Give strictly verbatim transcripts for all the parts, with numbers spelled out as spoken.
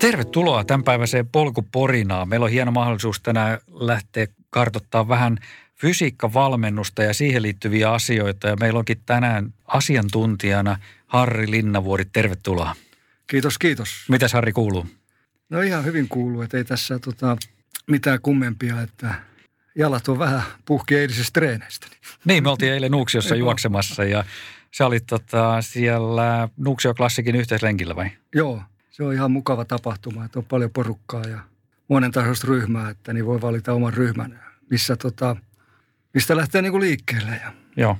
Tervetuloa tämänpäiväiseen Polkuporinaan. Meillä on hieno mahdollisuus tänään lähteä kartoittamaan vähän fysiikkavalmennusta ja siihen liittyviä asioita. Ja meillä onkin tänään asiantuntijana Harri Linnavuori. Tervetuloa. Kiitos, kiitos. Mitäs Harri kuuluu? No ihan hyvin kuuluu, että ei tässä tota, mitään kummempia, että jalat on vähän puhki eilisistä treeneistä. Niin, me oltiin eilen Nuuksiossa juoksemassa ja sä olit tota, siellä Nuuksio-klassikin yhteislenkillä vai? Joo. Se on ihan mukava tapahtuma, että on paljon porukkaa ja monen tasoista ryhmää, että niin voi valita oman ryhmän, missä tota, mistä lähtee niin kuin liikkeelle. Ja. Joo.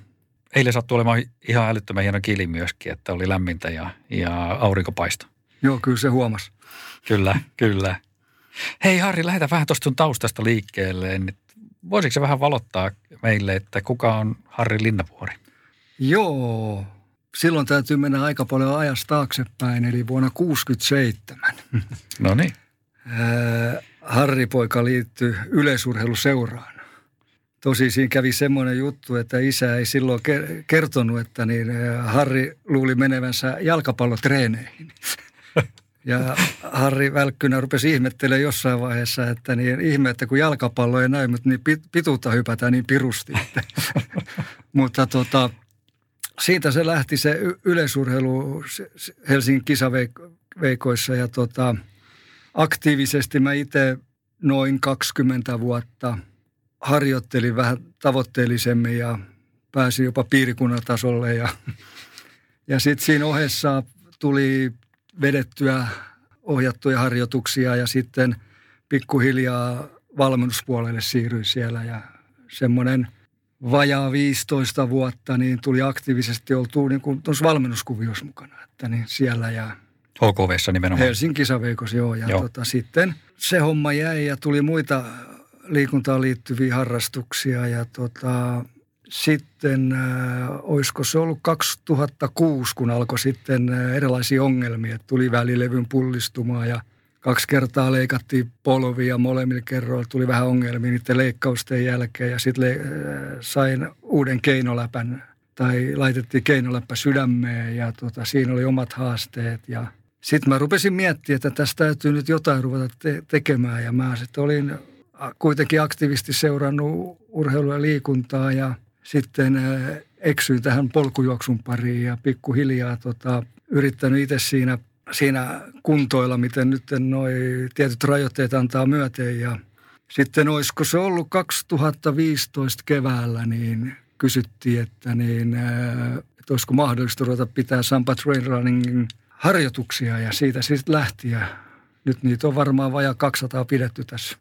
Eilen sattui olemaan ihan älyttömän hieno kili myöskin, että oli lämmintä ja, ja aurinkopaisto. Joo, kyllä se huomasi. Kyllä, kyllä. Hei Harri, lähdetään vähän tuosta sun taustasta liikkeelle. Voisitko sä vähän valottaa meille, että kuka on Harri Linnavuori? Joo. Silloin täytyy mennä aika paljon ajasta taaksepäin, eli vuonna kuusikymmentäseitsemän. No niin. Harri poika liittyi yleisurheiluseuraan. Tosi siinä kävi semmoinen juttu, että isä ei silloin kertonut, että niin Harri luuli menevänsä jalkapallotreeneihin. Ja Harri välkkynä rupesi ihmettelemään jossain vaiheessa, että niin ihme, että kun jalkapallo ei näy, mutta niin pituutta hypätään niin pirusti. Mutta tota... Siitä se lähti se yleisurheilu Helsingin kisaveikoissa ja tota, aktiivisesti mä itse noin kaksikymmentä vuotta harjoittelin vähän tavoitteellisemmin ja pääsin jopa piirikunnan tasolle. Ja, ja sitten siinä ohessa tuli vedettyä ohjattuja harjoituksia ja sitten pikkuhiljaa valmennuspuolelle siirryin siellä ja semmoinen vajaa viisitoista vuotta, niin tuli aktiivisesti oltua niin kuin tuossa valmennuskuviossa mukana, että niin siellä ja... H K V:ssä nimenomaan. Helsingin kisaveikossa, joo. Ja joo. Tota, sitten se homma jäi ja tuli muita liikuntaan liittyviä harrastuksia ja tota, sitten äh, olisiko se ollut kaksituhattakuusi, kun alkoi sitten äh, erilaisia ongelmia. Tuli välilevyn pullistumaa ja kaksi kertaa leikattiin polvia, molemmilla kerroilla tuli vähän ongelmia niiden leikkausten jälkeen ja sitten le- sain uuden keinoläpän tai laitettiin keinoläppä sydämeen ja tota, siinä oli omat haasteet. Sitten mä rupesin miettimään, että tästä täytyy nyt jotain ruveta te- tekemään ja mä sitten olin kuitenkin aktiivisesti seurannut urheilua ja liikuntaa ja sitten eksyin tähän polkujuoksun pariin ja pikkuhiljaa tota, yrittänyt itse siinä Siinä kuntoilla, miten nyt noi tietyt rajoitteet antaa myöten ja sitten olisiko se ollut kaksituhattaviisitoista keväällä, niin kysyttiin, että, niin, että olisiko mahdollista ruveta pitää Samba Train Runningin harjoituksia ja siitä sitten lähti ja nyt niitä on varmaan vajaa kaksisataa pidetty tässä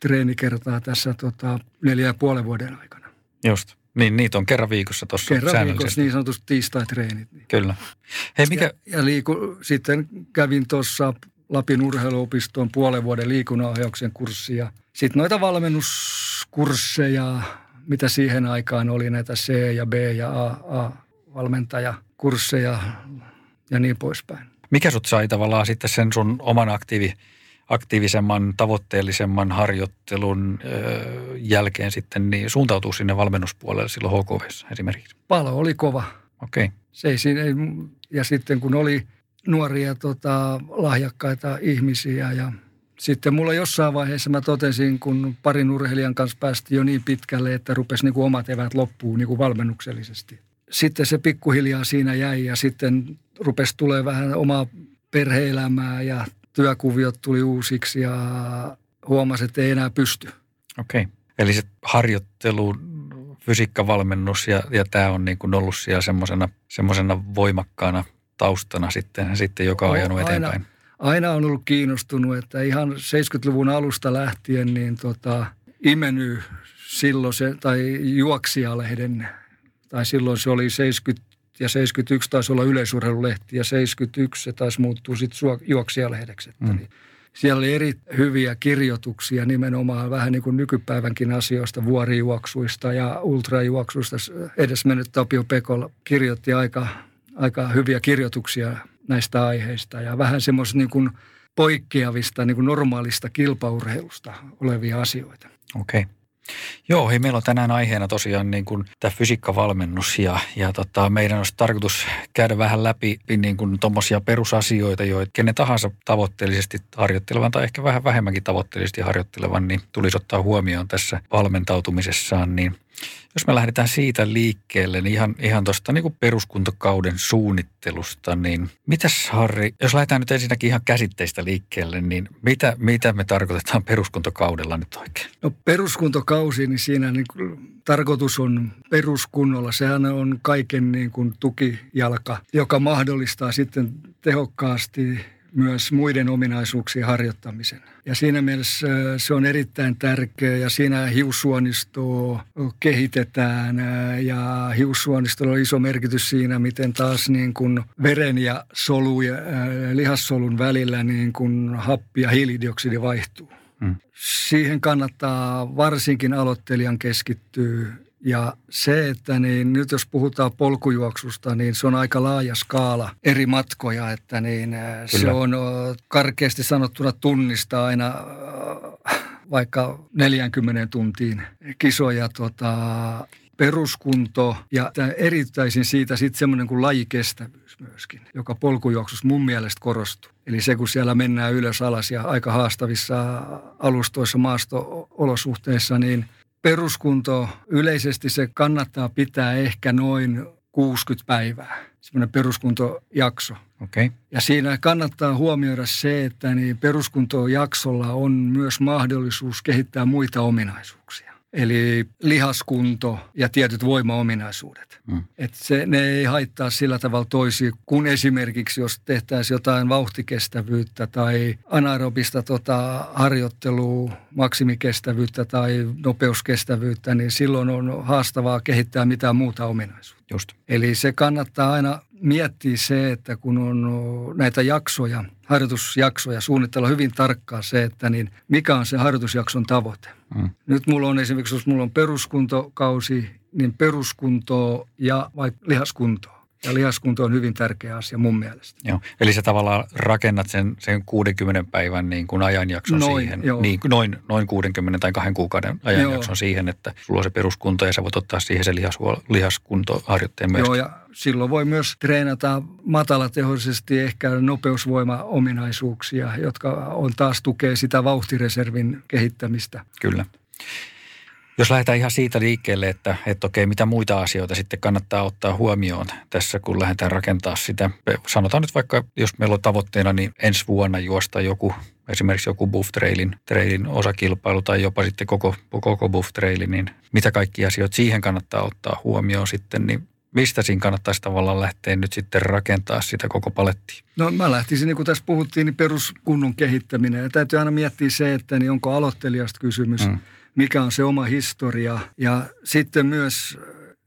treenikertaa tässä tota, neljä ja puolen vuoden aikana. Just. Niin, niitä on kerran viikossa tuossa säännöllisesti. Kerran viikossa niin sanotusti tiistai-treenit. Kyllä. Hei, mikä... Ja, ja liiku, sitten kävin tuossa Lapin urheiluopiston puolen vuoden liikunnanohjauksen kurssia. Sitten noita valmennuskursseja, mitä siihen aikaan oli näitä C- ja B- ja A A-valmentajakursseja ja niin poispäin. Mikä sut sai tavallaan sitten sen sun oman aktiivi, aktiivisemman, tavoitteellisemman harjoittelun öö, jälkeen sitten niin suuntautuu sinne valmennuspuolelle silloin H K V:ssä esimerkiksi? Palo oli kova. Okei. Okay. Se ei siinä, ja sitten kun oli nuoria tota, lahjakkaita ihmisiä ja sitten mulla jossain vaiheessa mä totesin, kun parin urheilijan kanssa päästiin jo niin pitkälle, että rupesi niin kuin omat eväät loppuun niin kuin valmennuksellisesti. Sitten se pikkuhiljaa siinä jäi ja sitten rupesi tulee vähän omaa perhe-elämää ja työkuviot tuli uusiksi ja huomasi, että ei enää pysty. Okei. Okay. Eli se harjoittelu, fysiikkavalmennus ja, ja tämä on niin kuin ollut siellä semmoisena, semmoisena voimakkaana taustana sitten, sitten joka on ajanut aina, eteenpäin. Aina on ollut kiinnostunut, että ihan seitsemänkymmentäluvun alusta lähtien niin tota, imeny silloin se, tai juoksijalehden, tai silloin se oli ja seitsemänkymmentäyksi taisi olla yleisurheilulehti ja seitsemänkymmentäyksi se taisi muuttua sitten juoksijalehdeksi. Mm. Siellä oli eri hyviä kirjoituksia nimenomaan vähän niin kuin nykypäivänkin asioista, vuorijuoksuista ja ultrajuoksuista. Edesmennyt Tapio Pekola kirjoitti aika, aika hyviä kirjoituksia näistä aiheista ja vähän semmoista niin kuin poikkeavista niin kuin normaalista kilpaurheilusta olevia asioita. Okei. Okay. Joo, hei, meillä on tänään aiheena tosiaan niin kuin tämä fysiikkavalmennus ja, ja tota, meidän olisi tarkoitus käydä vähän läpi niin kuin tommosia perusasioita, joita kenen tahansa tavoitteellisesti harjoittelevan tai ehkä vähän vähemmänkin tavoitteellisesti harjoittelevan, niin tulisi ottaa huomioon tässä valmentautumisessaan. Niin jos me lähdetään siitä liikkeelle, niin ihan, ihan tuosta niin kuin peruskuntokauden suunnittelusta, niin mitäs Harri, jos lähdetään nyt ensinnäkin ihan käsitteistä liikkeelle, niin mitä, mitä me tarkoitetaan peruskuntokaudella nyt oikein? No peruskuntokausi, niin siinä niin kuin tarkoitus on peruskunnolla. Sehän on kaiken niin kuin tukijalka, joka mahdollistaa sitten tehokkaasti myös muiden ominaisuuksien harjoittamisen. Ja siinä mielessä se on erittäin tärkeä ja siinä hiussuonistoa kehitetään ja hiussuonistolla on iso merkitys siinä, miten taas niin kuin veren ja solu ja lihassolun välillä niin kuin happi ja hiilidioksidi vaihtuu. Hmm. Siihen kannattaa varsinkin aloittelijan keskittyä. Ja se, että niin, nyt jos puhutaan polkujuoksusta, niin se on aika laaja skaala eri matkoja, että niin, se on karkeasti sanottuna tunnista aina vaikka neljäänkymmeneen tuntiin kisoja tota, peruskunto ja erittäisin siitä sitten semmoinen kuin lajikestävyys myöskin, joka polkujuoksussa mun mielestä korostuu. Eli se, kun siellä mennään ylös alas ja aika haastavissa alustoissa, maasto-olosuhteissa, niin peruskunto yleisesti se kannattaa pitää ehkä noin kuusikymmentä päivää, semmoinen peruskuntojakso. Okay. Ja siinä kannattaa huomioida se, että niin peruskuntojaksolla on myös mahdollisuus kehittää muita ominaisuuksia. Eli lihaskunto ja tietyt voimaominaisuudet. Mm. Et se, ne ei haittaa sillä tavalla toisia, kun esimerkiksi jos tehtäisiin jotain vauhtikestävyyttä tai anaerobista tota, harjoittelua, maksimikestävyyttä tai nopeuskestävyyttä, niin silloin on haastavaa kehittää mitään muuta ominaisuutta. Just. Eli se kannattaa aina miettiä se, että kun on näitä jaksoja, harjoitusjaksoja, suunnitella hyvin tarkkaan se, että niin mikä on se harjoitusjakson tavoite. Mm. Nyt mulla on esimerkiksi, jos mulla on peruskuntokausi, niin peruskuntoa ja vaikka lihaskuntoa. Ja lihaskunto on hyvin tärkeä asia mun mielestä. Joo. Eli sä tavallaan rakennat sen, sen kuudenkymmenen päivän niin kuin ajanjakson noin, siihen. Niin, noin, noin kuudenkymmenen tai kahden kuukauden ajanjakson joo. siihen, että sulla on se peruskunto ja sä voit ottaa siihen se lihashuol- lihaskuntoharjoitteen myöskin. Joo, ja silloin voi myös treenata matalatehoisesti ehkä nopeusvoimaominaisuuksia, jotka on taas tukee sitä vauhtireservin kehittämistä. Kyllä. Jos lähdetään ihan siitä liikkeelle, että, että okei, mitä muita asioita sitten kannattaa ottaa huomioon tässä, kun lähdetään rakentamaan sitä. Sanotaan nyt vaikka, jos meillä on tavoitteena, niin ensi vuonna juosta joku, esimerkiksi joku Buff Trailin, trailin osakilpailu tai jopa sitten koko, koko Buff Trail, niin mitä kaikki asioita siihen kannattaa ottaa huomioon sitten, niin mistä siinä kannattaisi tavallaan lähteä nyt sitten rakentaa sitä koko palettia? No mä lähtisin, niin kuin tässä puhuttiin, niin peruskunnon kehittäminen. Ja täytyy aina miettiä se, että niin onko aloittelijasta kysymys. Mm. Mikä on se oma historia ja sitten myös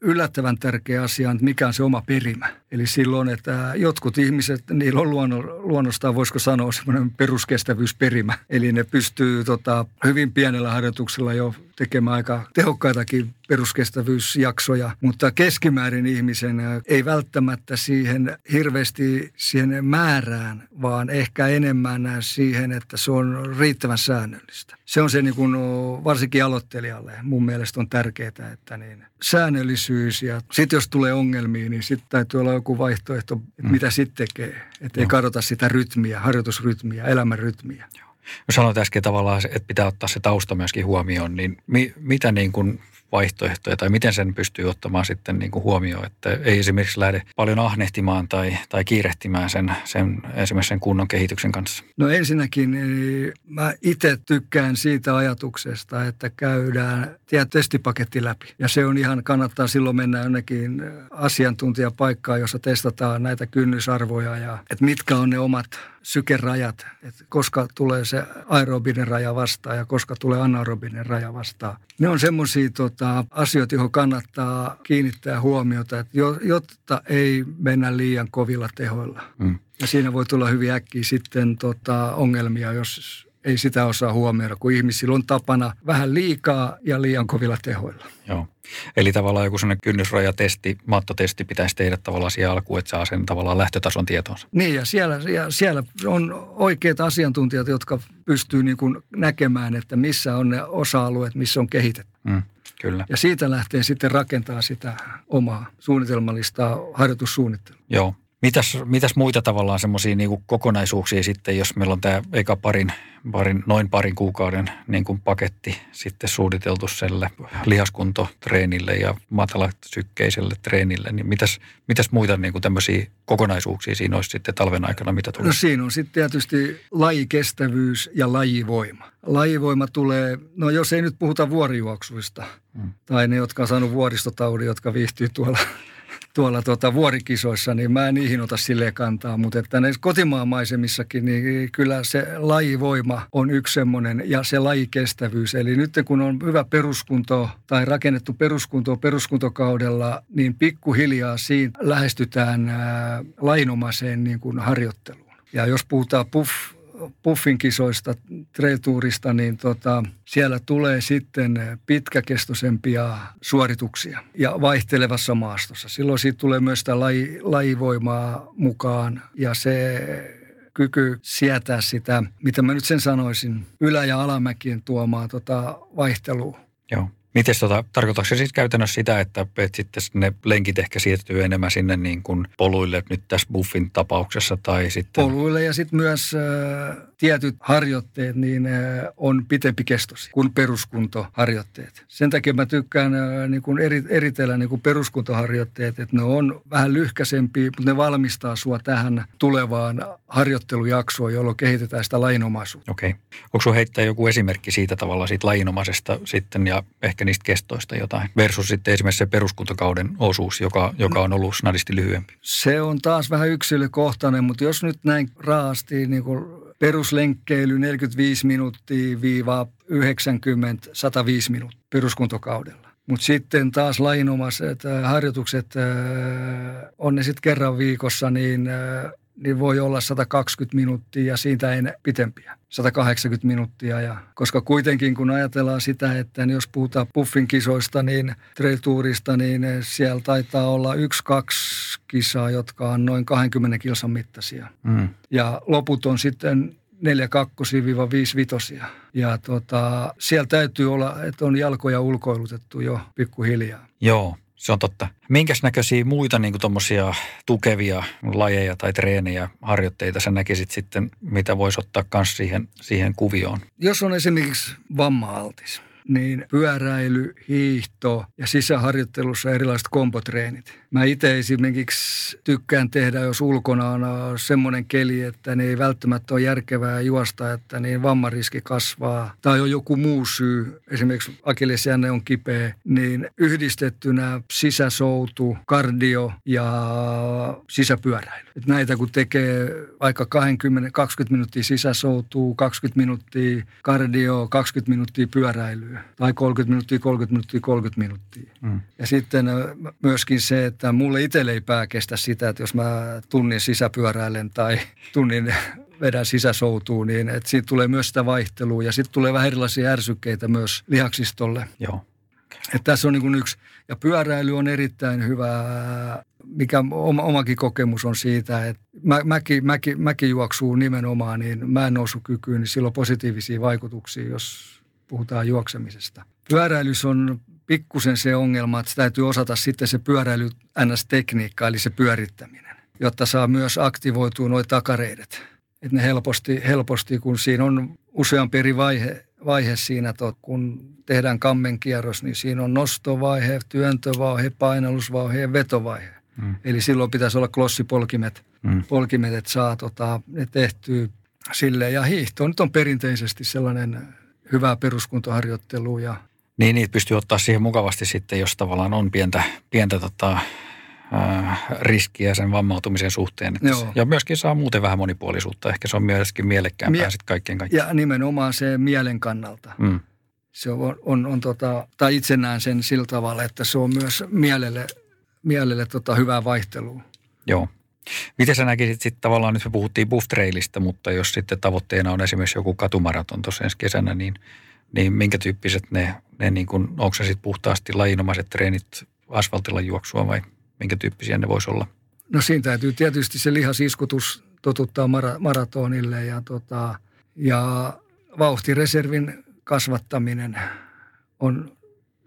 yllättävän tärkeä asia, että mikä on se oma perimä. Eli silloin, että jotkut ihmiset, niillä on luonno, luonnostaan, voisiko sanoa, semmoinen peruskestävyysperimä. Eli ne pystyy tota, hyvin pienellä harjoituksella jo tekemään aika tehokkaitakin peruskestävyysjaksoja, mutta keskimäärin ihmisen ei välttämättä siihen hirveästi siihen määrään, vaan ehkä enemmän siihen, että se on riittävän säännöllistä. Se on se niin kuin varsinkin aloittelijalle mun mielestä on tärkeää, että niin säännöllisyys ja sitten jos tulee ongelmia, niin sitten täytyy olla joku vaihtoehto, että mm. mitä sitten tekee, ettei no. kadota sitä rytmiä, harjoitusrytmiä, elämänrytmiä. Joo. No sanoit äsken tavallaan, että pitää ottaa se tausta myöskin huomioon, niin mi, mitä niin kuin vaihtoehtoja tai miten sen pystyy ottamaan sitten niin kuin huomioon, että ei esimerkiksi lähde paljon ahnehtimaan tai, tai kiirehtimään sen, sen, esimerkiksi sen kunnon kehityksen kanssa? No ensinnäkin eli mä itse tykkään siitä ajatuksesta, että käydään tiedä, testipaketti läpi ja se on ihan, kannattaa silloin mennä jonnekin asiantuntijapaikkaan, jossa testataan näitä kynnysarvoja ja että mitkä on ne omat sykerajat, että koska tulee se aerobinen raja vastaan ja koska tulee anaerobinen raja vastaan. Ne on semmoisia tota, asioita, johon kannattaa kiinnittää huomiota, että jotta ei mennä liian kovilla tehoilla. Mm. Ja siinä voi tulla hyvin äkkiä sitten tota, ongelmia, jos ei sitä osaa huomioida, kun ihmisillä on tapana vähän liikaa ja liian kovilla tehoilla. Joo. Eli tavallaan joku sellainen kynnysrajatesti, mattotesti pitäisi tehdä tavallaan siihen alkuun, että saa sen tavallaan lähtötason tietoonsa. Niin, ja siellä, ja siellä on oikeat asiantuntijat, jotka pystyy niin kuin näkemään, että missä on ne osa-alueet, missä on kehitetty. Mm, kyllä. Ja siitä lähtee sitten rakentaa sitä omaa suunnitelmallista harjoitussuunnittelua. Joo. Mitäs, mitäs muita tavallaan semmoisia niin kokonaisuuksia sitten, jos meillä on tämä eka parin, parin, noin parin kuukauden niin kuin paketti sitten suunniteltu selle lihaskuntotreenille ja matalasykkeiselle treenille, niin mitäs, mitäs muita niin kuin tämmöisiä kokonaisuuksia siinä olisi sitten talven aikana, mitä tulee? No siinä on sitten tietysti lajikestävyys ja lajivoima. Lajivoima tulee, no jos ei nyt puhuta vuorijuoksuista, hmm. tai ne, jotka on saanut vuoristotaudin, jotka viihtyy tuolla... tuolla tuota, vuorikisoissa, niin mä en niihin ota silleen kantaa, mutta että näissä kotimaanmaisemissakin, niin kyllä se lajivoima on yksi semmoinen ja se lajikestävyys. Eli nyt kun on hyvä peruskunto tai rakennettu peruskunto peruskuntokaudella, niin pikkuhiljaa siinä lähestytään ää, lajinomaiseen niin kuin harjoitteluun. Ja jos puhutaan puff, puffin kisoista, trail-tuurista, niin tota, siellä tulee sitten pitkäkestoisempia suorituksia ja vaihtelevassa maastossa. Silloin siitä tulee myös sitä laji, lajivoimaa mukaan ja se kyky sietää sitä, mitä mä nyt sen sanoisin, ylä- ja alamäkien tuomaa tota vaihtelua. Joo. Mites tota, tarkoitatko se siis käytännössä sitä, että, että sitten ne lenkit ehkä siirtyy enemmän sinne niin kuin poluille nyt tässä buffin tapauksessa tai sitten? Poluille ja sitten myös äh, tietyt harjoitteet niin äh, on pitempikestoisia kuin peruskuntoharjoitteet. Sen takia mä tykkään äh, niin kuin eri, eritellä niin kuin peruskuntoharjoitteet, että ne on vähän lyhkäisempiä, mutta ne valmistaa sua tähän tulevaan harjoittelujaksoon, jolloin kehitetään sitä lajinomaisuutta. Okei. Okay. Onko sun heittää joku esimerkki siitä tavalla siitä lajinomaisesta sitten ja ehkä niistä kestoista jotain, versus sitten esimerkiksi se peruskuntokauden osuus, joka, joka on ollut snadisti lyhyempi. Se on taas vähän yksilökohtainen, mutta jos nyt näin raasti niin kuin peruslenkkeily neljäkymmentäviisi minuuttia yhdeksänkymmentä sataviisi minuuttia peruskuntokaudella. Mutta sitten taas lajinomaiset harjoitukset, on ne sitten kerran viikossa, niin, niin voi olla sata kaksikymmentä minuuttia ja siitä ei pitempiä. sata kahdeksankymmentä minuuttia, ja, koska kuitenkin kun ajatellaan sitä, että jos puhutaan puffin kisoista, niin trail-tuurista, niin siellä taitaa olla yksi, kaksi kisaa, jotka on noin kaksikymmentä kilsan mittaisia. Mm. Ja loput on sitten neljä kakkosia viiva viisi vitosia. Ja tota, siellä täytyy olla, että on jalkoja ulkoilutettu jo pikkuhiljaa. Joo. Se on totta. Minkäs näköisiä muita niin kuin tommosia tukevia lajeja tai treenejä, harjoitteita sä näkisit sitten, mitä voisi ottaa kanssa siihen, siihen kuvioon? Jos on esimerkiksi vamma-altis, niin pyöräily, hiihto ja sisäharjoittelussa erilaiset kompotreenit. Mä itse esimerkiksi tykkään tehdä, jos ulkona on semmoinen keli, että ne ei välttämättä ole järkevää juosta, että niin vammariski kasvaa tai on joku muu syy, esimerkiksi akillesjänne on kipeä, niin yhdistettynä sisäsoutu, kardio ja sisäpyöräily. Et näitä kun tekee aika kaksikymmentä minuuttia sisäsoutua, kaksikymmentä minuuttia kardio, kaksikymmentä minuuttia pyöräilyä tai kolmekymmentä minuuttia, kolmekymmentä minuuttia, kolmekymmentä minuuttia. Mm. Ja sitten myöskin se, että Että mulle itselle ei pää kestä sitä, että jos mä tunnin sisäpyöräilen tai tunnin vedän sisäsoutuun, niin että siitä tulee myös sitä vaihtelua ja sitten tulee vähän erilaisia ärsykkeitä myös lihaksistolle. Joo. Että tässä on niin kuin yksi. Ja pyöräily on erittäin hyvä, mikä oma, omakin kokemus on siitä, että mä, mäki, mäki, mäki juoksuu nimenomaan, niin mä en nousu kykyyn, niin sillä on positiivisia vaikutuksia, jos puhutaan juoksemisesta. Pyöräilys on pikkusen se ongelma, että täytyy osata sitten se pyöräily ns-tekniikka, eli se pyörittäminen, jotta saa myös aktivoitua nuo takareidet. Että ne helposti, helposti, kun siinä on useampi eri vaihe, vaihe siinä, kun tehdään kammenkierros, niin siinä on nostovaihe, työntövaihe, painallusvaihe ja vetovaihe. Mm. Eli silloin pitäisi olla klossipolkimet, mm. polkimet, että saa tota, ne tehtyä silleen. Ja hiihto nyt on perinteisesti sellainen hyvä peruskuntoharjoittelu ja niin, niitä pystyy ottaa siihen mukavasti sitten, jos tavallaan on pientä, pientä tota, äh, riskiä sen vammautumisen suhteen. Ja myöskin saa muuten vähän monipuolisuutta. Ehkä se on myöskin mielekkäämpää Mie- sitten kaikkien kaikkiaan. Ja nimenomaan se mielen kannalta. Mm. Se on, on, on tota, tai itse näen sen sillä tavalla, että se on myös mielelle, mielelle tota hyvää vaihtelua. Joo. Miten sä näkisit sitten tavallaan, nyt me puhuttiin Buff Trailista, mutta jos sitten tavoitteena on esimerkiksi joku katumaraton tuossa ensi kesänä, niin, niin minkä tyyppiset ne, ne niin kuin, onko se sitten puhtaasti lajinomaiset treenit asfaltilla juoksua vai minkä tyyppisiä ne voisi olla? No siinä täytyy tietysti se lihasiskutus totuttaa mara, maratonille ja, tota, ja vauhtireservin kasvattaminen on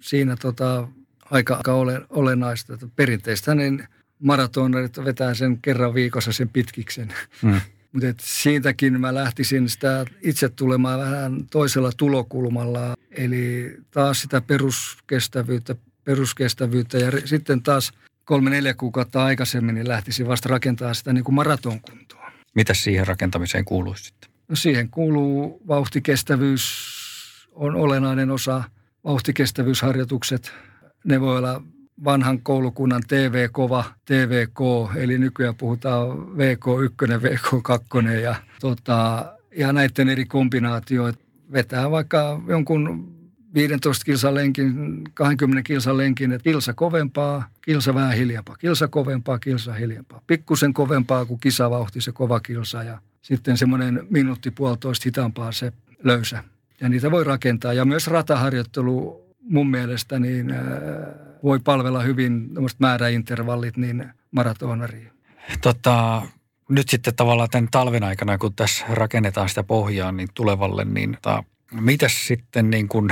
siinä tota, aika, aika olennaista. Perinteistä niin maratonarit vetää sen kerran viikossa sen pitkiksen. Mm. Mutta siitäkin mä lähtisin sitä itse tulemaan vähän toisella tulokulmalla. Eli taas sitä peruskestävyyttä, peruskestävyyttä ja re- sitten taas kolme neljä kuukautta aikaisemmin niin lähtisin vasta rakentaa sitä niin kuin maratonkuntoa. Mitäs siihen rakentamiseen kuuluisi sitten? No siihen kuuluu vauhtikestävyys. On olennainen osa vauhtikestävyysharjoitukset. Ne voi olla vanhan koulukunnan T V-kova, T V K, eli nykyään puhutaan V K yksi, V K kaksi ja, tota, ja näiden eri kombinaatioita. Vetää vaikka jonkun viidentoista kilsan lenkin, kaksikymmentä kilsan lenkin, että kilsa kovempaa, kilsa vähän hiljempaa, kilsa kovempaa, kilsa hiljempaa. Pikkusen kovempaa kuin kisavauhti se kova kilsa ja sitten semmoinen minuutti puolitoista hitaampaa se löysä. Ja niitä voi rakentaa. Ja myös rataharjoittelu mun mielestä niin, äh, voi palvella hyvin määräintervallit niin maratonariin. Tota, nyt sitten tavallaan tämän talven aikana, kun tässä rakennetaan sitä pohjaa niin tulevalle, niin ta, mitäs sitten, niin kun,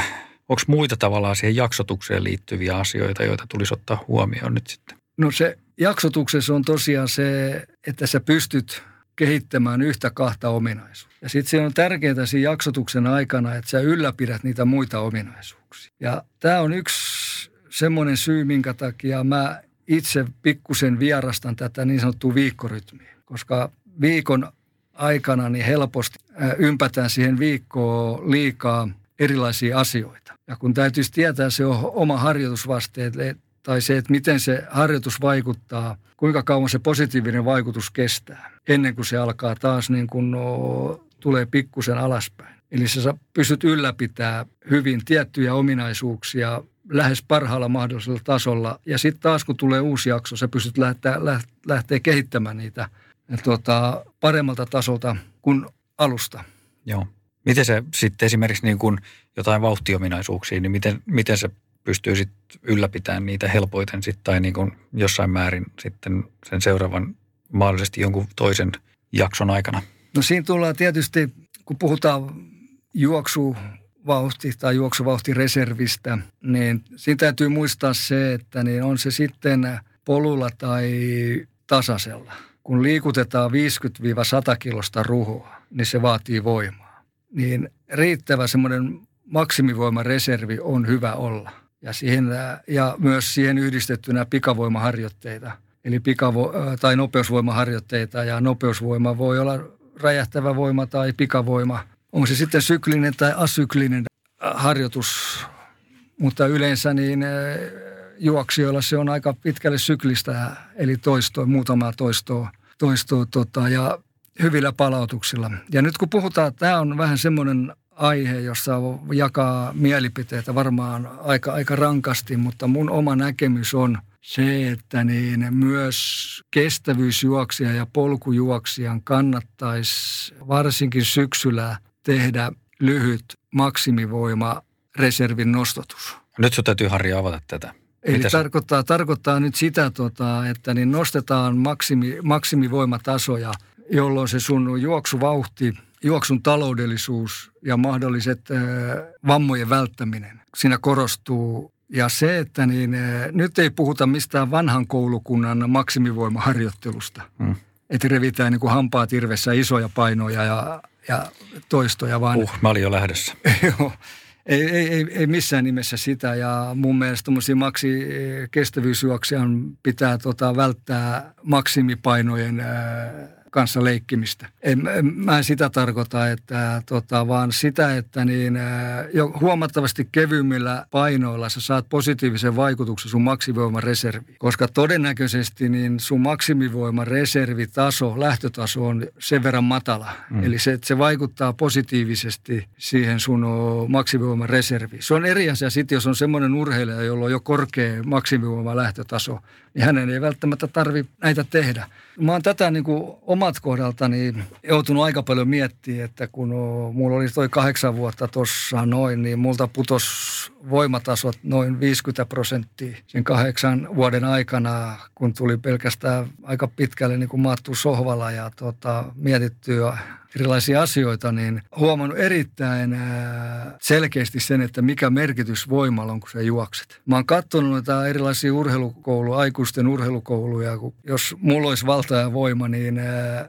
onko muita tavallaan siihen jaksotukseen liittyviä asioita, joita tulisi ottaa huomioon nyt sitten? No se jaksotuksessa on tosiaan se, että sä pystyt kehittämään yhtä kahta ominaisuutta. Ja sitten se on tärkeää siinä jaksotuksen aikana, että sä ylläpidät niitä muita ominaisuuksia. Ja tämä on yksi semmoinen syy, minkä takia mä itse pikkusen vierastan tätä niin sanottua viikkorytmiä. Koska viikon aikana niin helposti ympätään siihen viikkoon liikaa erilaisia asioita. Ja kun täytyisi tietää se oma harjoitusvasteet tai se, että miten se harjoitus vaikuttaa, kuinka kauan se positiivinen vaikutus kestää, ennen kuin se alkaa taas niin kuin no, tulee pikkusen alaspäin. Eli sä pystyt ylläpitämään hyvin tiettyjä ominaisuuksia lähes parhaalla mahdollisella tasolla. Ja sitten taas, kun tulee uusi jakso, sä pystyt lähteä, lähteä kehittämään niitä tuota, paremmalta tasolta kuin alusta. Joo. Miten se sitten esimerkiksi niin kun jotain vauhtiominaisuuksia, niin miten, miten se pystyy sitten ylläpitämään niitä helpoiten sit, tai niin kuin jossain määrin sitten sen seuraavan mahdollisesti jonkun toisen jakson aikana? No siinä tullaan tietysti, kun puhutaan juoksuvauhti tai juoksuvauhtireservistä, niin siinä täytyy muistaa se, että niin on se sitten polulla tai tasaisella. Kun liikutetaan viisikymmentä–sata kilosta ruhoa, niin se vaatii voimaa. Niin riittävä semmoinen maksimivoimareservi on hyvä olla. Ja, siihen, ja myös siihen yhdistettynä pikavoimaharjoitteita, eli pikavo- tai nopeusvoimaharjoitteita. Ja nopeusvoima voi olla räjähtävä voima tai pikavoima. On se sitten syklinen tai asyklinen harjoitus, mutta yleensä niin juoksijoilla se on aika pitkälle syklistä, eli toistoa, muutamaa toistoa, toistoa tota, ja hyvillä palautuksilla. Ja nyt kun puhutaan, tämä on vähän semmoinen aihe, jossa jakaa mielipiteitä varmaan aika, aika rankasti, mutta mun oma näkemys on se, että niin myös kestävyysjuoksija ja polkujuoksijan kannattaisi varsinkin syksyllä tehdä lyhyt maksimivoimareservin nostotus. Nyt sun täytyy, Harri, avata tätä. Eli tarkoittaa, tarkoittaa nyt sitä, tota, että niin nostetaan maksimi, maksimivoimatasoja, jolloin se sun juoksuvauhti, juoksun taloudellisuus ja mahdolliset vammojen välttäminen siinä korostuu. Ja se, että niin, nyt ei puhuta mistään vanhan koulukunnan maksimivoimaharjoittelusta. Mm. Että revitään niin kuin hampaat irvessä isoja painoja ja, ja toistoja vaan. Uh, mä olin jo lähdössä. Joo. Ei, ei, ei missään nimessä sitä, ja mun mielestä tuommoisia maksikestävyysjuoksijan pitää tota välttää maksimipainojen kanssa leikkimistä. En, en, mä en sitä tarkoita, että, tota, vaan sitä, että niin, jo huomattavasti kevymmillä painoilla sä saat positiivisen vaikutuksen sun maksimivoimareserviin. Koska todennäköisesti niin sun maksimivoimareservitaso, lähtötaso on sen verran matala. Mm. Eli se, se vaikuttaa positiivisesti siihen sun maksimivoimareserviin. Se on eri asia sitten, jos on semmoinen urheilija, jolla on jo korkea maksimivoimalähtötaso, niin hänen ei välttämättä tarvitse näitä tehdä. Mä oon tätä niin kuin omat kohdaltani joutunut aika paljon miettimään, että kun mulla oli toi kahdeksan vuotta tuossa noin, niin multa putosi voimatasot noin viisikymmentä prosenttia sen kahdeksan vuoden aikana, kun tuli pelkästään aika pitkälle niin kuin maattu sohvalla ja tota, mietittyä erilaisia asioita, niin huomannut erittäin selkeästi sen, että mikä merkitys voimalla on, kun sä juokset. Mä oon katsonut noita erilaisia urheilukouluja, aikuisten urheilukouluja. Jos mulla olisi valta ja voima, niin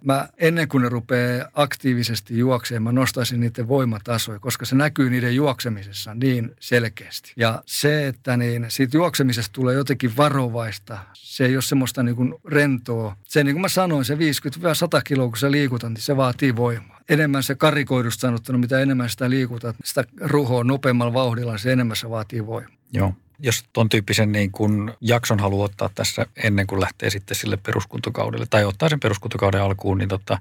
mä ennen kuin ne rupeaa aktiivisesti juoksemaan, mä nostaisin niiden voimatasoja, koska se näkyy niiden juoksemisessa niin selkeästi. Ja se, että niin siitä juoksemisesta tulee jotenkin varovaista, se ei ole semmoista niin kuin rentoa. Se niin kuin mä sanoin, se viisikymmentä–sata kiloa, kun sä liikutat, niin se vaatii voimaa. Enemmän se karikoidusta sanottuna, mitä enemmän sitä liikutat, sitä ruhoa nopeammalla vauhdilla, se enemmän se vaatii voimaa. Joo. Jos ton tyyppisen niin kun jakson haluaa ottaa tässä ennen kuin lähtee sitten sille peruskuntokaudelle tai ottaa sen peruskuntokauden alkuun, niin tota,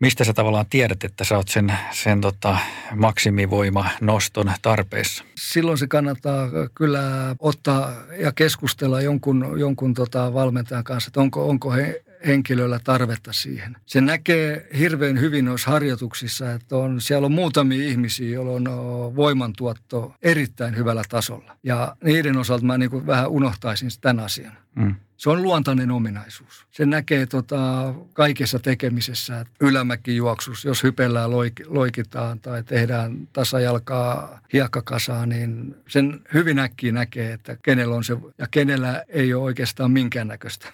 mistä sä tavallaan tiedät, että sä oot sen, sen tota, maksimivoimanoston tarpeessa? Silloin se kannattaa kyllä ottaa ja keskustella jonkun, jonkun tota valmentajan kanssa, että onko, onko he henkilöllä tarvetta siihen. Se näkee hirveän hyvin noissa harjoituksissa, että on, siellä on muutamia ihmisiä, joilla on voimantuotto erittäin hyvällä tasolla. Ja niiden osalta mä niin kuin vähän unohtaisin tämän asian. Mm. Se on luontainen ominaisuus. Se näkee tota, kaikessa tekemisessä, että ylämäkijuoksus, jos hypellään, loik- loikitaan tai tehdään tasajalkaa hiekkakasaa, niin sen hyvin äkkiä näkee, että kenellä on se ja kenellä ei ole oikeastaan minkäännäköistä.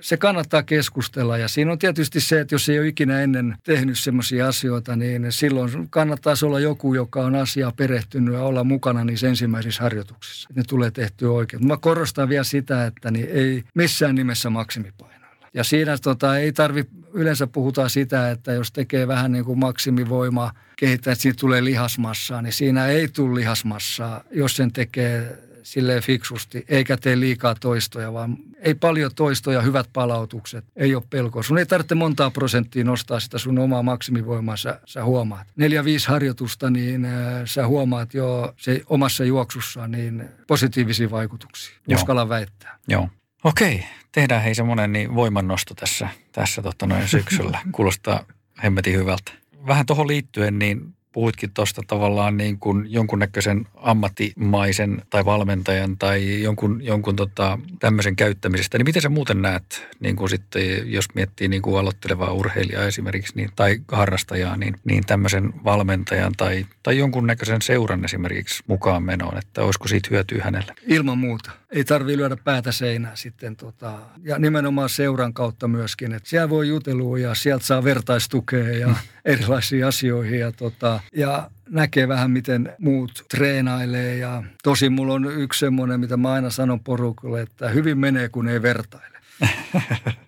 Se kannattaa keskustella ja siinä on tietysti se, että jos ei ole ikinä ennen tehnyt semmoisia asioita, niin silloin kannattaisi olla joku, joka on asiaa perehtynyt ja olla mukana niissä ensimmäisissä harjoituksissa. Ne tulee tehtyä oikein. Mä korostan vielä sitä, että niin ei missään nimessä maksimipainoilla. Ja siinä tota, ei tarvitse, yleensä puhutaan sitä, että jos tekee vähän niin kuin maksimivoimaa, kehittää, että siitä tulee lihasmassaa, niin siinä ei tule lihasmassaa, jos sen tekee silleen fiksusti, eikä tee liikaa toistoja, vaan ei paljon toistoja, hyvät palautukset, ei ole pelkoa. Sun ei tarvitse montaa prosenttia nostaa sitä sun omaa maksimivoimaa, sä, sä huomaat. Neljä, viisi harjoitusta, niin äh, sä huomaat jo se omassa juoksussa niin positiivisia vaikutuksia. Joo. Uskalla väittää. Joo. Okei, tehdään hei semmoinen niin voimannosto tässä, tässä totta noin syksyllä. Kuulostaa hemmetin hyvältä. Vähän tuohon liittyen, niin puhutkin tuosta tavallaan niin kuin jonkunnäköisen ammattimaisen tai valmentajan tai jonkun, jonkun tota tämmöisen käyttämisestä, niin miten sä muuten näet, niin kuin sitten, jos miettii niin kuin aloittelevaa urheilijaa esimerkiksi niin, tai harrastajaa, niin, niin tämmöisen valmentajan tai, tai jonkunnäköisen seuran esimerkiksi mukaan menoon, että olisiko siitä hyötyä hänelle? Ilman muuta. Ei tarvitse lyödä päätä seinään sitten tota, ja nimenomaan seuran kautta myöskin, että siellä voi jutelua ja sieltä saa vertaistukea ja erilaisiin asioihin ja tota, ja näkee vähän, miten muut treenailee ja tosin mulla on yksi semmoinen, mitä mä aina sanon porukalle, että hyvin menee, kun ei vertaile.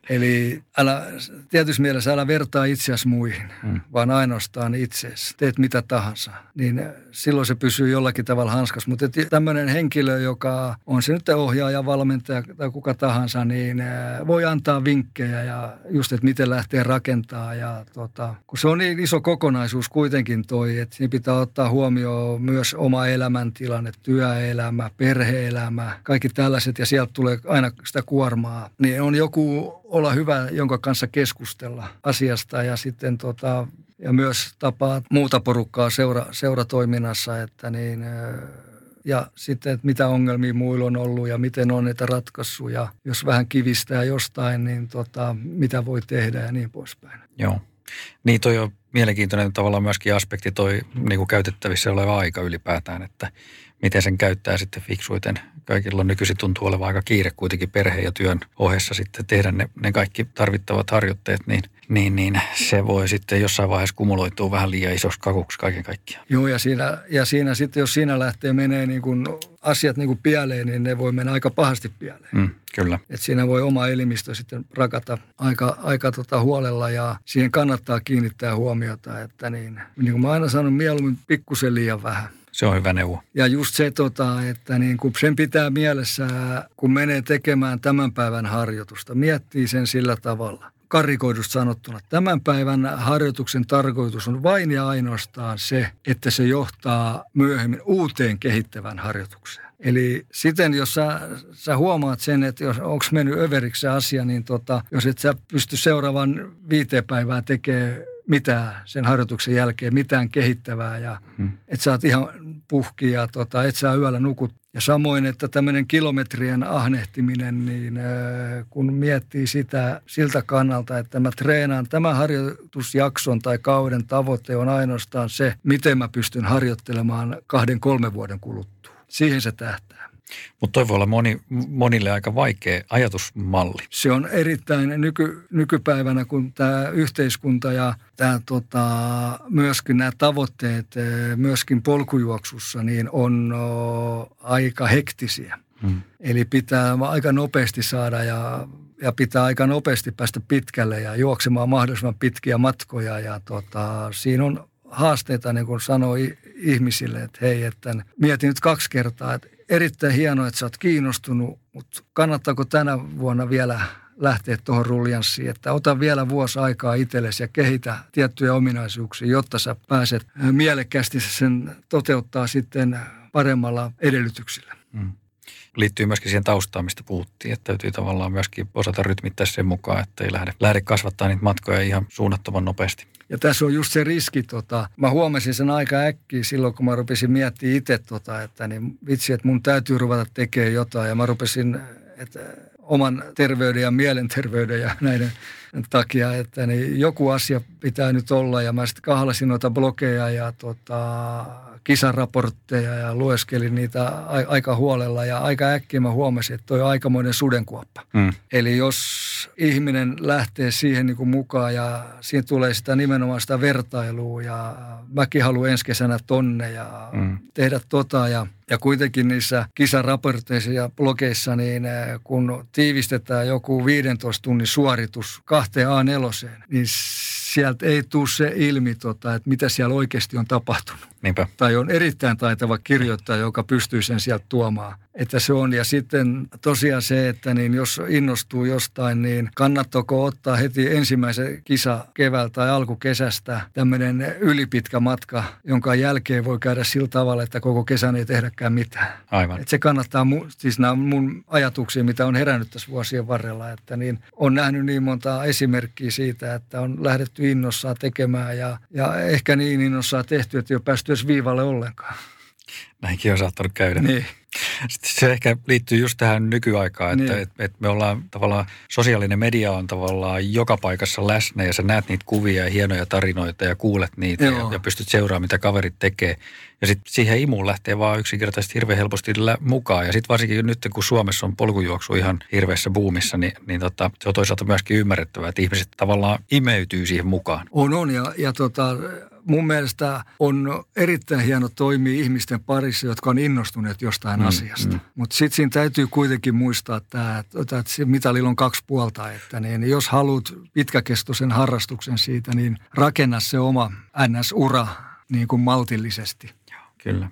Eli älä, tietysti mielessä älä vertaa itseäsi muihin, mm. vaan ainoastaan itseäsi. Teet mitä tahansa, niin silloin se pysyy jollakin tavalla hanskassa. Mutta tämmöinen henkilö, joka on se nyt ohjaaja, valmentaja tai kuka tahansa, niin voi antaa vinkkejä ja just, että miten lähtee rakentaa. Ja tota, kun se on niin iso kokonaisuus kuitenkin toi, että siinä pitää ottaa huomioon myös oma elämäntilanne, työelämä, perhe-elämä, kaikki tällaiset ja sieltä tulee aina sitä kuormaa, niin on joku olla hyvä, jonka kanssa keskustella asiasta ja sitten tota, ja myös tapaa muuta porukkaa seura, seuratoiminnassa, että niin, ja sitten, että mitä ongelmia muilla on ollut ja miten on niitä ratkaisuja. Jos vähän kivistää jostain, niin tota, mitä voi tehdä ja niin poispäin. Joo. Niin toi on mielenkiintoinen tavallaan myöskin aspekti toi niin kuin käytettävissä oleva aika ylipäätään, että miten sen käyttää sitten fiksuiten. Kaikilla nykyisin tuntuu olevan aika kiire kuitenkin perheen ja työn ohessa sitten tehdä ne, ne kaikki tarvittavat harjoitteet, niin, niin, niin se voi sitten jossain vaiheessa kumuloitua vähän liian isoksi kakuksi kaiken kaikkiaan. Joo, ja siinä, ja siinä sitten, jos siinä lähtee menee niin kuin asiat niin kuin pieleen, niin ne voi mennä aika pahasti pieleen. Mm, kyllä. Et siinä voi oma elimistö sitten rakata aika, aika tota huolella, ja siihen kannattaa kiinnittää huomiota, että niin, niin kuin mä aina sanon, mieluummin pikkusen liian vähän. Se on hyvä neuvo. Ja just se, tota, että niin kun sen pitää mielessä, kun menee tekemään tämän päivän harjoitusta, miettii sen sillä tavalla. Karikoidusta sanottuna, tämän päivän harjoituksen tarkoitus on vain ja ainoastaan se, että se johtaa myöhemmin uuteen kehittävään harjoitukseen. Eli siten, jos sä, sä huomaat sen, että jos onko mennyt överiksi se asia, niin tota, jos et sä pysty seuraavan viiteen päivään tekemään mitään sen harjoituksen jälkeen, mitään kehittävää ja hmm. et sä oot ihan puhki ja tota, et sä yöllä nukut. Ja samoin, että tämmöinen kilometrien ahnehtiminen, niin kun miettii sitä siltä kannalta, että mä treenaan, tämä harjoitusjakson tai kauden tavoite on ainoastaan se, miten mä pystyn harjoittelemaan kahden, kolmen vuoden kuluttua. Siihen se tähtää. Mutta toi voi olla moni, monille aika vaikea ajatusmalli. Se on erittäin nyky, nykypäivänä, kun tämä yhteiskunta ja tämä tota, myöskin nämä tavoitteet myöskin polkujuoksussa niin on o, aika hektisiä. Hmm. Eli pitää aika nopeasti saada ja, ja pitää aika nopeasti päästä pitkälle ja juoksemaan mahdollisimman pitkiä matkoja ja tota, siinä on haasteita, niin kuin sanoi ihmisille, että hei, että mietin nyt kaksi kertaa, että erittäin hienoa, että sä oot kiinnostunut, mutta kannattaako tänä vuonna vielä lähteä tuohon ruljanssiin, että ota vielä vuosi aikaa itsellesi ja kehitä tiettyjä ominaisuuksia, jotta sä pääset mielekkäästi sen toteuttaa sitten paremmalla edellytyksillä. Mm. Liittyy myöskin siihen taustaan, mistä puhuttiin, että täytyy tavallaan myöskin osata rytmittää sen mukaan, että ei lähde, lähde kasvattaa niitä matkoja ihan suunnattoman nopeasti. Ja tässä on just se riski. Tota. Mä huomasin sen aika äkkiä silloin, kun mä rupesin miettimään itse, tota, että niin, vitsi, että mun täytyy ruveta tekemään jotain. Ja mä rupesin että, oman terveyden ja mielenterveyden ja näiden takia, että niin, joku asia pitää nyt olla. Ja mä sitten kahlasin noita blogeja ja tota, kisaraportteja ja lueskelin niitä a- aika huolella. Ja aika äkkiä mä huomasin, että toi on aikamoinen sudenkuoppa. Mm. Eli jos ihminen lähtee siihen niin kuin mukaan ja siinä tulee sitä nimenomaan sitä vertailua ja mäkin haluan ensi kesänä tonne ja mm. tehdä tota ja, ja kuitenkin niissä kisaraporteissa ja blogeissa niin kun tiivistetään joku viidentoista tunnin suoritus kahteen A neljään, niin sieltä ei tule se ilmi, tota, että mitä siellä oikeasti on tapahtunut. Niinpä. Tai on erittäin taitava kirjoittaja, joka pystyy sen sieltä tuomaan. Että se on. Ja sitten tosiaan se, että niin jos innostuu jostain, niin kannattaako ottaa heti ensimmäisen kisa keväällä tai alkukesästä tämmöinen ylipitkä matka, jonka jälkeen voi käydä sillä tavalla, että koko kesän ei tehdäkään mitään. Aivan. Että se kannattaa, mu- siis nämä mun ajatuksia, mitä on herännyt tässä vuosien varrella, että niin on nähnyt niin montaa esimerkkiä siitä, että on lähdetty innossaan tekemään ja, ja ehkä niin innossaan tehty, että ei ole päästy edes viivalle ollenkaan. Näinkin on saattanut käydä. Niin. Sitten se ehkä liittyy just tähän nykyaikaan, että niin. et, et me ollaan tavallaan, sosiaalinen media on tavallaan joka paikassa läsnä ja sä näet niitä kuvia ja hienoja tarinoita ja kuulet niitä ja, ja pystyt seuraamaan, mitä kaverit tekee. Ja sitten siihen imuun lähtee vaan yksinkertaisesti hirveän helposti mukaan. Ja sitten varsinkin nyt, kun Suomessa on polkujuoksu ihan hirveässä buumissa, niin, niin tota, se on toisaalta myöskin ymmärrettävää, että ihmiset tavallaan imeytyy siihen mukaan. On, on ja, ja tota... Mun mielestä on erittäin hieno toimia ihmisten parissa, jotka on innostuneet jostain mm, asiasta. Mm. Mutta sitten siinä täytyy kuitenkin muistaa tämä, että mitalilla on kaksi puolta. Että niin, jos haluat pitkäkestoisen harrastuksen siitä, niin rakenna se oma N S-ura niin kuin maltillisesti. Kyllä.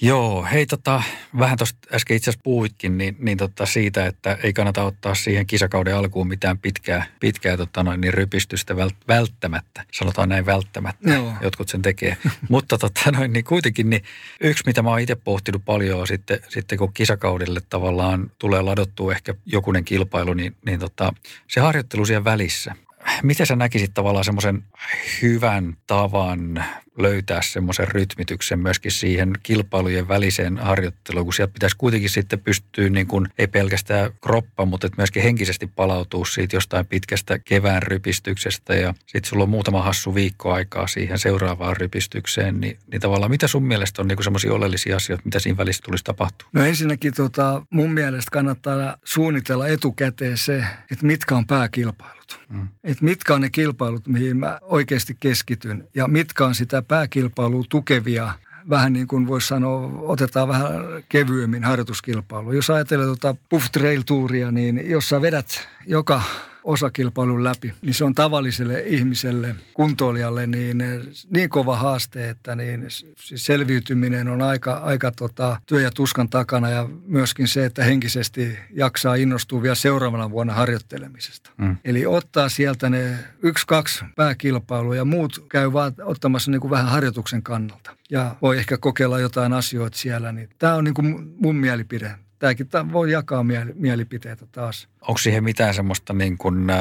Joo, hei tota, vähän tuosta äsken itse asiassa puhuitkin niin, niin tota siitä, että ei kannata ottaa siihen kisakauden alkuun mitään pitkää, pitkää tota noin, niin rypistystä välttämättä, sanotaan näin välttämättä, no. Jotkut sen tekee. Mutta tota noin, niin kuitenkin niin yksi, mitä mä oon itse pohtinut paljon sitten, sitten, kun kisakaudelle tavallaan tulee ladottua ehkä jokunen kilpailu, niin, niin tota, se harjoittelu siellä välissä. Miten sä näkisit tavallaan semmoisen hyvän tavan löytää semmoisen rytmityksen myöskin siihen kilpailujen väliseen harjoitteluun, kun sieltä pitäisi kuitenkin sitten pystyä niin kuin, ei pelkästään kroppa, mutta myöskin henkisesti palautua siitä jostain pitkästä kevään rypistyksestä ja sitten sulla on muutama hassu viikko aikaa siihen seuraavaan rypistykseen, niin, niin tavallaan mitä sun mielestä on niin semmoisia oleellisia asioita, mitä siinä välissä tulisi tapahtua? No ensinnäkin tota, mun mielestä kannattaa suunnitella etukäteen se, että mitkä on pääkilpailut, mm. että mitkä on ne kilpailut, mihin mä oikeasti keskityn ja mitkä on sitä pääkilpailua tukevia, vähän niin kuin voisi sanoa, otetaan vähän kevyemmin harjoituskilpailu. Jos ajatellaan tuota Puff Trail-tuuria, niin jos sä vedät joka osakilpailun läpi, niin se on tavalliselle ihmiselle, kuntoilijalle niin, niin kova haaste, että niin, siis selviytyminen on aika, aika tota, työ ja tuskan takana ja myöskin se, että henkisesti jaksaa innostua vielä seuraavana vuonna harjoittelemisesta. Mm. Eli ottaa sieltä ne yksi, kaksi pääkilpailua ja muut käy vaan ottamassa niin kuin vähän harjoituksen kannalta ja voi ehkä kokeilla jotain asioita siellä. Niin tämä on niin kuin mun mielipide. Tämäkin voi jakaa mielipiteitä taas. Onko siihen mitään semmoista niin kuin, äh,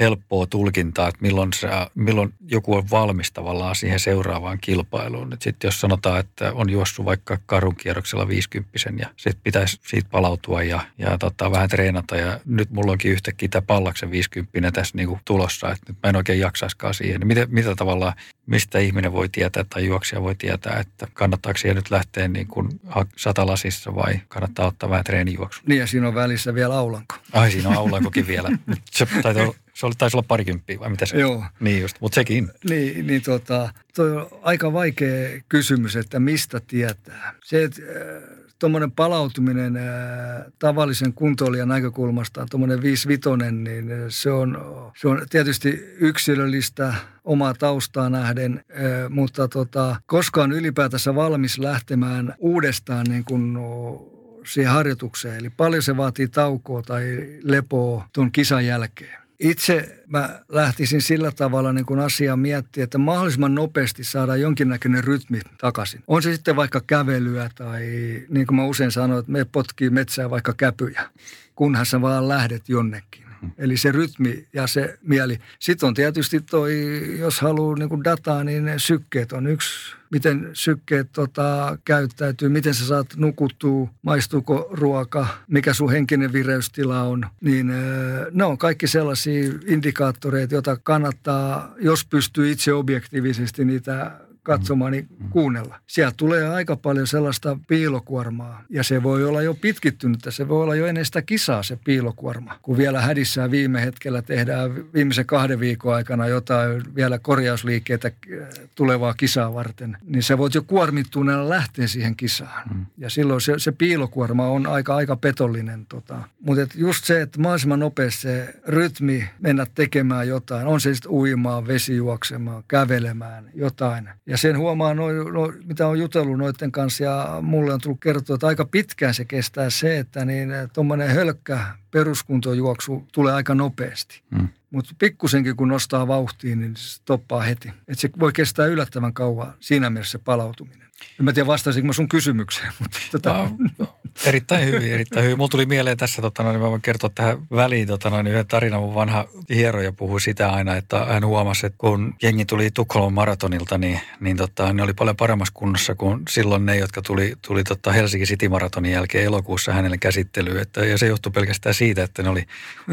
helppoa tulkintaa, että milloin, sä, milloin joku on valmis tavallaan siihen seuraavaan kilpailuun? Et sit jos sanotaan, että on juossut vaikka karun kierroksella viisikymppisen ja sitten pitäisi siitä palautua ja, ja tota, vähän treenata. Ja nyt mulla onkin yhtäkkiä tämä pallaksen viisikymppinen tässä niin kuin tulossa, että nyt mä en oikein jaksaiskaan siihen. Niin mitä, mitä tavallaan, mistä ihminen voi tietää tai juoksija voi tietää, että kannattaako siihen nyt lähteä niin kuin satalasissa vai kannattaa ottaa vähän treenijuoksua? Niin ja siinä on välissä vielä aulanko. Ai siinä on aulankokin vielä. Se taisi olla, se taisi olla parikymppiä vai mitä se? Joo. Niin just, mutta sekin. Niin, niin tota, toi on aika vaikea kysymys, että mistä tietää. Se, että tuommoinen palautuminen äh, tavallisen kuntoilijan näkökulmasta, tuommoinen viisivitonen, niin se on, se on tietysti yksilöllistä omaa taustaa nähden, äh, mutta tota, koskaan ylipäätänsä valmis lähtemään uudestaan niin kuin no, siihen harjoitukseen. Eli paljon se vaatii taukoa tai lepoa tuon kisan jälkeen. Itse mä lähtisin sillä tavalla niin kun asiaa miettiä, että mahdollisimman nopeasti saadaan jonkinnäköinen rytmi takaisin. On se sitten vaikka kävelyä tai niin kuin mä usein sanon, että me potkii metsää vaikka käpyjä, kunhan sä vaan lähdet jonnekin. Eli se rytmi ja se mieli. Sitten on tietysti toi, jos haluaa niin kuin dataa, niin sykkeet on yksi. Miten sykkeet tota, käyttäytyy, miten sä saat nukuttua, maistuuko ruoka, mikä sun henkinen vireystila on. Niin ne on kaikki sellaisia indikaattoreita, joita kannattaa, jos pystyy itse objektiivisesti niitä katsomaan, niin kuunnella. Siellä tulee aika paljon sellaista piilokuormaa, ja se voi olla jo pitkittynyttä, se voi olla jo ennen sitä kisaa se piilokuorma. Kun vielä hädissään viime hetkellä tehdään viimeisen kahden viikon aikana jotain vielä korjausliikkeitä tulevaa kisaa varten, niin sä voit jo kuormittuneena lähteä siihen kisaan. Mm. Ja silloin se, se piilokuorma on aika, aika petollinen. Tota. Mutta just se, että mahdollisimman nopeasti se rytmi mennä tekemään jotain, on se sitten uimaan, vesijuoksemaan, kävelemään, jotain. Ja Ja sen huomaa, no, no, mitä on jutellut noiden kanssa ja mulle on tullut kertoa, että aika pitkään se kestää se, että niin tuommoinen hölkkä peruskuntojuoksu tulee aika nopeasti. Mm. Mutta pikkusenkin kun nostaa vauhtiin, niin se toppaa heti. Että se voi kestää yllättävän kauan siinä mielessä palautuminen. En mä tiedä vastaisinko mä sun kysymykseen, mutta tota... Erittäin hyvin, erittäin hyvin. Mulla tuli mieleen tässä, tota, no, niin mä voin kertoa tähän väliin tota, no, niin yhden tarinan. Mun vanha hieroja puhui sitä aina, että hän huomasi, että kun jengi tuli Tukholman maratonilta, niin, niin tota, ne oli paljon paremmassa kunnossa kuin silloin ne, jotka tuli, tuli tota Helsingin City-maratonin jälkeen elokuussa hänelle käsittelyyn. Että, ja se johtui pelkästään siitä, että ne oli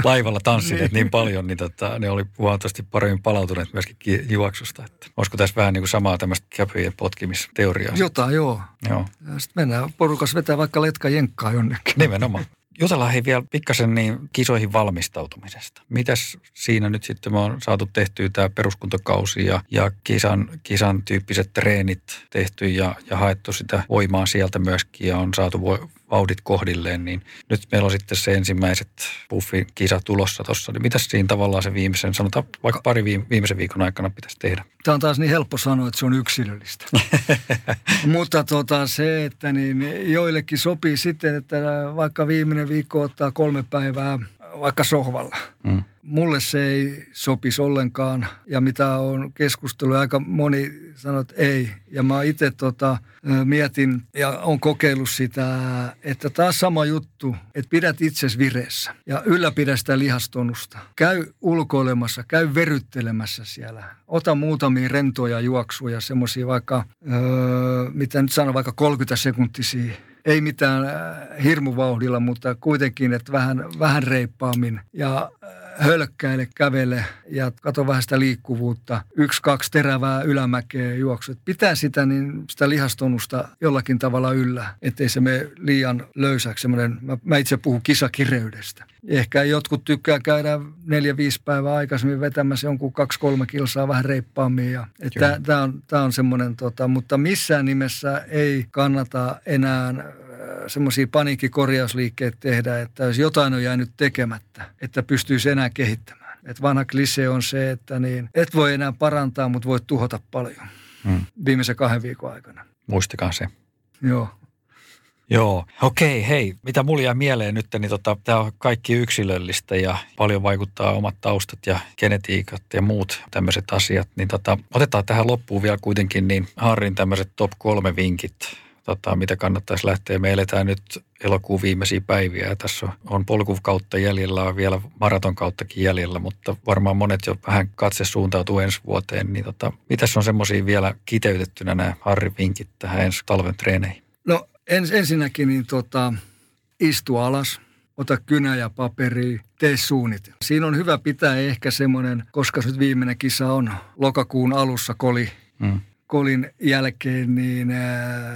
laivalla tanssineet niin paljon, niin tota, ne oli huomattavasti paremmin palautuneet myöskin juoksusta. Että, olisiko tässä vähän niin kuin samaa tämmöistä käpyjen potkimisteoriaa? Jotain, joo. joo. Sitten mennään porukas vetää vaikka letka jenkkaa jonnekin. Nimenomaan. Jutellaan hei vielä pikkasen niin kisoihin valmistautumisesta. Mitäs siinä nyt sitten me on saatu tehtyä tämä peruskuntokausi ja, ja kisan, kisan tyyppiset treenit tehty ja, ja haettu sitä voimaa sieltä myöskin ja on saatu vo- vauhdit kohdilleen, niin nyt meillä on sitten se ensimmäiset Buffin kisa tulossa tuossa. Niin mitäs siinä tavallaan se viimeisen, sanotaan vaikka pari viime, viimeisen viikon aikana pitäisi tehdä? Tämä on taas niin helppo sanoa, että se on yksilöllistä. Mutta tota, se, että niin, joillekin sopii sitten, että vaikka viimeinen viikko ottaa kolme päivää vaikka sohvalla. Mm. Mulle se ei sopisi ollenkaan, ja mitä on keskustellut, aika moni sanoo, että ei. Ja mä itse tota, mietin ja olen kokeillut sitä, että taas sama juttu, että pidät itsesi vireessä ja ylläpidä sitä lihastonusta. Käy ulkoilemassa, käy veryttelemässä siellä. Ota muutamia rentoja juoksuja, semmoisia vaikka, öö, mitä nyt sanon, vaikka kolmekymmentä sekuntisia. Ei mitään hirmuvauhdilla, mutta kuitenkin, että vähän, vähän reippaammin ja hölkkäile, kävele ja katso vähän sitä liikkuvuutta. Yksi, kaksi terävää ylämäkeä juoksua. Pitää sitä, niin sitä lihastonusta jollakin tavalla yllä, ettei se mene liian löysäksi. Mä, mä itse puhun kisakireydestä. Ehkä jotkut tykkää käydä neljä, viisi päivää aikaisemmin vetämässä jonkun kaksi, kolme kilsaa vähän reippaammin. Tämä on, on semmoinen, tota, mutta missään nimessä ei kannata enää semmoisia paniikkikorjausliikkeitä tehdä, että jos jotain on jäänyt tekemättä, että pystyisi enää kehittämään. Et vanha klisee on se, että niin, et voi enää parantaa, mutta voit tuhota paljon mm. viimeisen kahden viikon aikana. Muistakaa se. Joo. Joo, okei, hei. Mitä mulla jää mieleen nyt, niin tota, tämä on kaikki yksilöllistä ja paljon vaikuttaa omat taustat ja genetiikat ja muut tämmöiset asiat. Niin tota, otetaan tähän loppuun vielä kuitenkin niin Harrin tämmöiset top kolme vinkit. Tota, mitä kannattaisi lähteä. Me eletään nyt elokuun viimeisiä päiviä ja tässä on polku kautta jäljellä, on vielä maraton kauttakin jäljellä, mutta varmaan monet jo vähän katse suuntautuu ensi vuoteen. Niin tota, mitäs on semmoisia vielä kiteytettynä nämä Harrin vinkit tähän ensi talven treeneihin? No ens, ensinnäkin niin tota, istu alas. Ota kynä ja paperi, tee suunnitelma. Siinä on hyvä pitää ehkä semmoinen, koska nyt viimeinen kisa on lokakuun alussa koli. Mm. kolin jälkeen, niin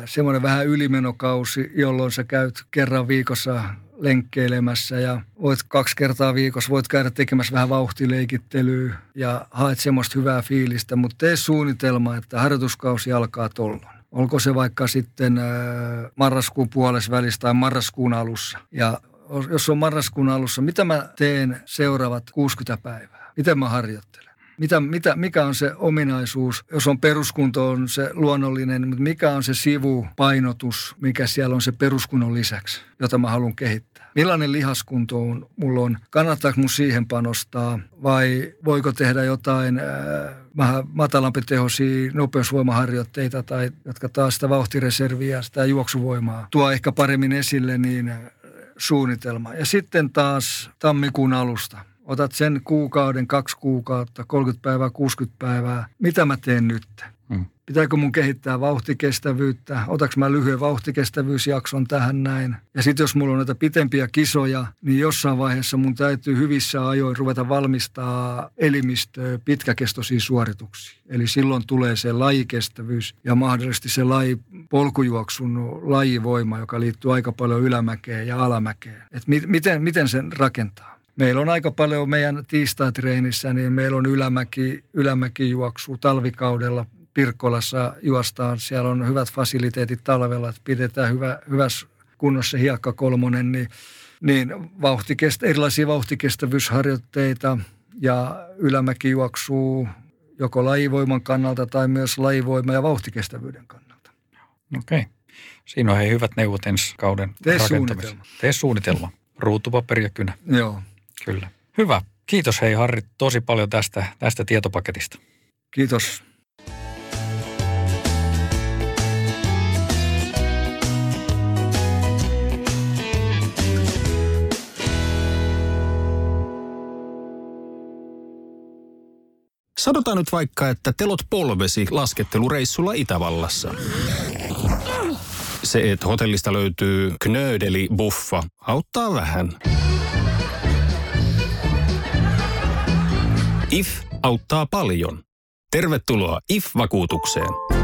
semmoinen vähän ylimenokausi, jolloin sä käyt kerran viikossa lenkkeilemässä ja voit kaksi kertaa viikossa, voit käydä tekemässä vähän vauhtileikittelyä ja haet semmoista hyvää fiilistä, mutta tee suunnitelma, että harjoituskausi alkaa tolloin. Olko se vaikka sitten marraskuun puolessa välissä tai marraskuun alussa. Ja jos on marraskuun alussa, mitä mä teen seuraavat kuusikymmentä päivää? Miten mä harjoittelen? Mitä, mitä, mikä on se ominaisuus, jos on peruskunto, on se luonnollinen, mutta mikä on se sivupainotus, mikä siellä on se peruskunnon lisäksi, jota mä haluan kehittää? Millainen lihaskunto on, mulla on? Kannattaako mun siihen panostaa vai voiko tehdä jotain vähän matalampi tehoisia nopeusvoimaharjoitteita, tai jotka taas sitä vauhtireserviä, sitä juoksuvoimaa tuo ehkä paremmin esille, niin suunnitelma. Ja sitten taas tammikuun alusta. Otat sen kuukauden, kaksi kuukautta, kolmekymmentä päivää, kuusikymmentä päivää. Mitä mä teen nyt? Mm. Pitääkö mun kehittää vauhtikestävyyttä? Otaks mä lyhyen vauhtikestävyysjakson tähän näin? Ja sitten jos mulla on näitä pitempiä kisoja, niin jossain vaiheessa mun täytyy hyvissä ajoin ruveta valmistaa elimistöä pitkäkestoisiin suorituksiin. Eli silloin tulee se lajikestävyys ja mahdollisesti se laji, polkujuoksun lajivoima, joka liittyy aika paljon ylämäkeen ja alamäkeen. Et mi- miten, miten sen rakentaa? Meillä on aika paljon meidän tiistaitreenissä, niin meillä on ylämäki, ylämäkijuoksu talvikaudella. Pirkkolassa juostaan, siellä on hyvät fasiliteetit talvella, että pidetään hyvä, hyvässä kunnossa hiekka kolmonen, niin, niin vauhtikestä, erilaisia vauhtikestävyysharjoitteita ja ylämäkijuoksua joko lajivoiman kannalta tai myös lajivoima- ja vauhtikestävyyden kannalta. Okei. Siinä on hei hyvät neuvot ensi kauden rakentamiseen. Tee suunnitelma. Ruutupaperi ja kynä. Joo. Kyllä. Hyvä. Kiitos hei Harri tosi paljon tästä, tästä tietopaketista. Kiitos. Sanotaan nyt vaikka, että telot polvesi laskettelureissulla Itävallassa. Se, että hotellista löytyy knöödelibuffa, auttaa vähän. If auttaa paljon. Tervetuloa If-vakuutukseen.